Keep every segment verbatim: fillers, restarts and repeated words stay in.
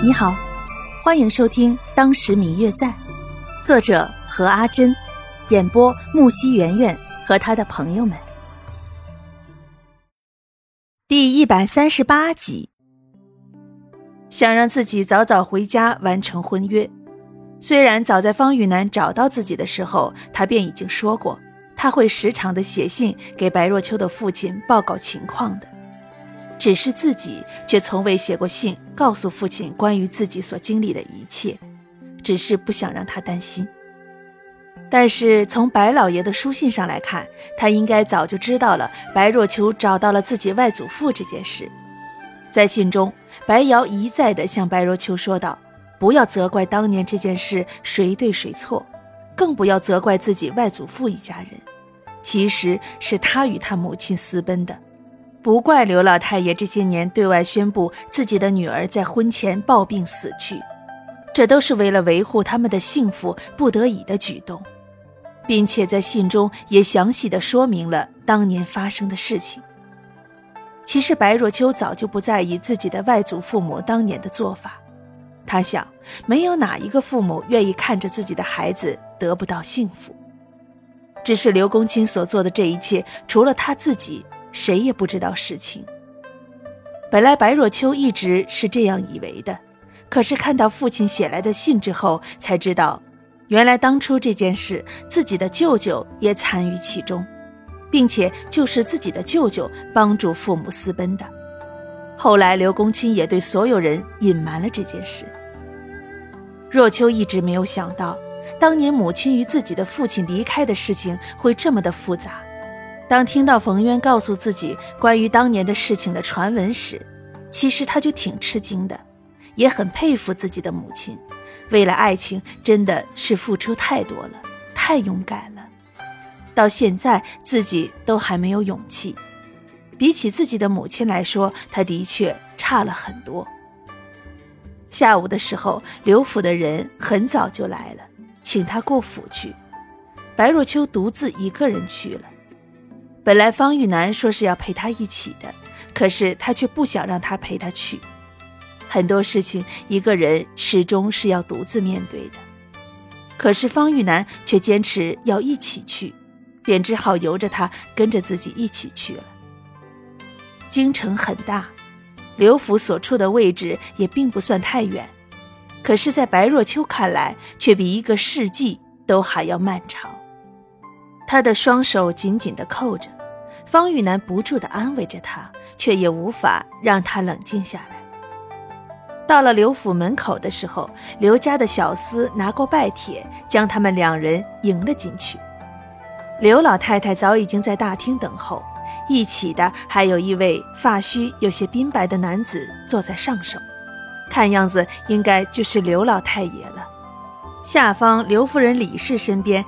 你好，欢迎收听《当时明月在》，作者何阿珍，演播木西圆圆和他的朋友们。第一百三十八集。想让自己早早回家完成婚约，虽然早在方雨楠找到自己的时候，他便已经说过他会时常的写信给白若秋的父亲报告情况的，只是自己却从未写过信告诉父亲关于自己所经历的一切，只是不想让他担心。但是从白老爷的书信上来看，他应该早就知道了白若秋找到了自己外祖父这件事。在信中，白瑶一再地向白若秋说道，不要责怪当年这件事谁对谁错，更不要责怪自己外祖父一家人，其实是他与他母亲私奔的，不怪刘老太爷这些年对外宣布自己的女儿在婚前暴病死去，这都是为了维护他们的幸福不得已的举动，并且在信中也详细地说明了当年发生的事情。其实白若秋早就不在意自己的外祖父母当年的做法，他想没有哪一个父母愿意看着自己的孩子得不到幸福，只是刘公卿所做的这一切，除了他自己谁也不知道实情。本来白若秋一直是这样以为的，可是看到父亲写来的信之后才知道，原来当初这件事自己的舅舅也参与其中，并且就是自己的舅舅帮助父母私奔的。后来刘公卿也对所有人隐瞒了这件事。若秋一直没有想到当年母亲与自己的父亲离开的事情会这么的复杂，当听到冯渊告诉自己关于当年的事情的传闻时，其实他就挺吃惊的，也很佩服自己的母亲，为了爱情真的是付出太多了，太勇敢了，到现在自己都还没有勇气。比起自己的母亲来说，他的确差了很多。下午的时候，刘府的人很早就来了，请他过府去，白若秋独自一个人去了。本来方玉楠说是要陪他一起的，可是他却不想让他陪他去。很多事情一个人始终是要独自面对的，可是方玉楠却坚持要一起去，便只好由着他跟着自己一起去了。京城很大，刘府所处的位置也并不算太远，可是在白若秋看来却比一个世纪都还要漫长。他的双手紧紧地扣着，方玉楠不住地安慰着他，却也无法让他冷静下来。到了刘府门口的时候，刘家的小厮拿过拜帖，将他们两人迎了进去。刘老太太早已经在大厅等候，一起的还有一位发须有些鬓白的男子坐在上首，看样子应该就是刘老太爷了。下方刘夫人李氏身边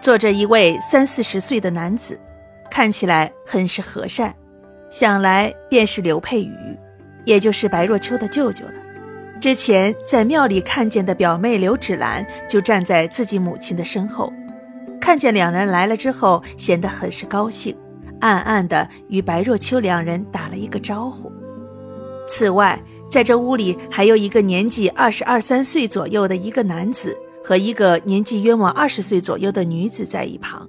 坐着一位三四十岁的男子，看起来很是和善，想来便是刘佩瑜，也就是白若秋的舅舅了。之前在庙里看见的表妹刘芷兰就站在自己母亲的身后，看见两人来了之后显得很是高兴，暗暗地与白若秋两人打了一个招呼。此外，在这屋里还有一个年纪二十二三岁左右的一个男子和一个年纪约莫二十岁左右的女子在一旁，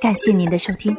感谢您的收听。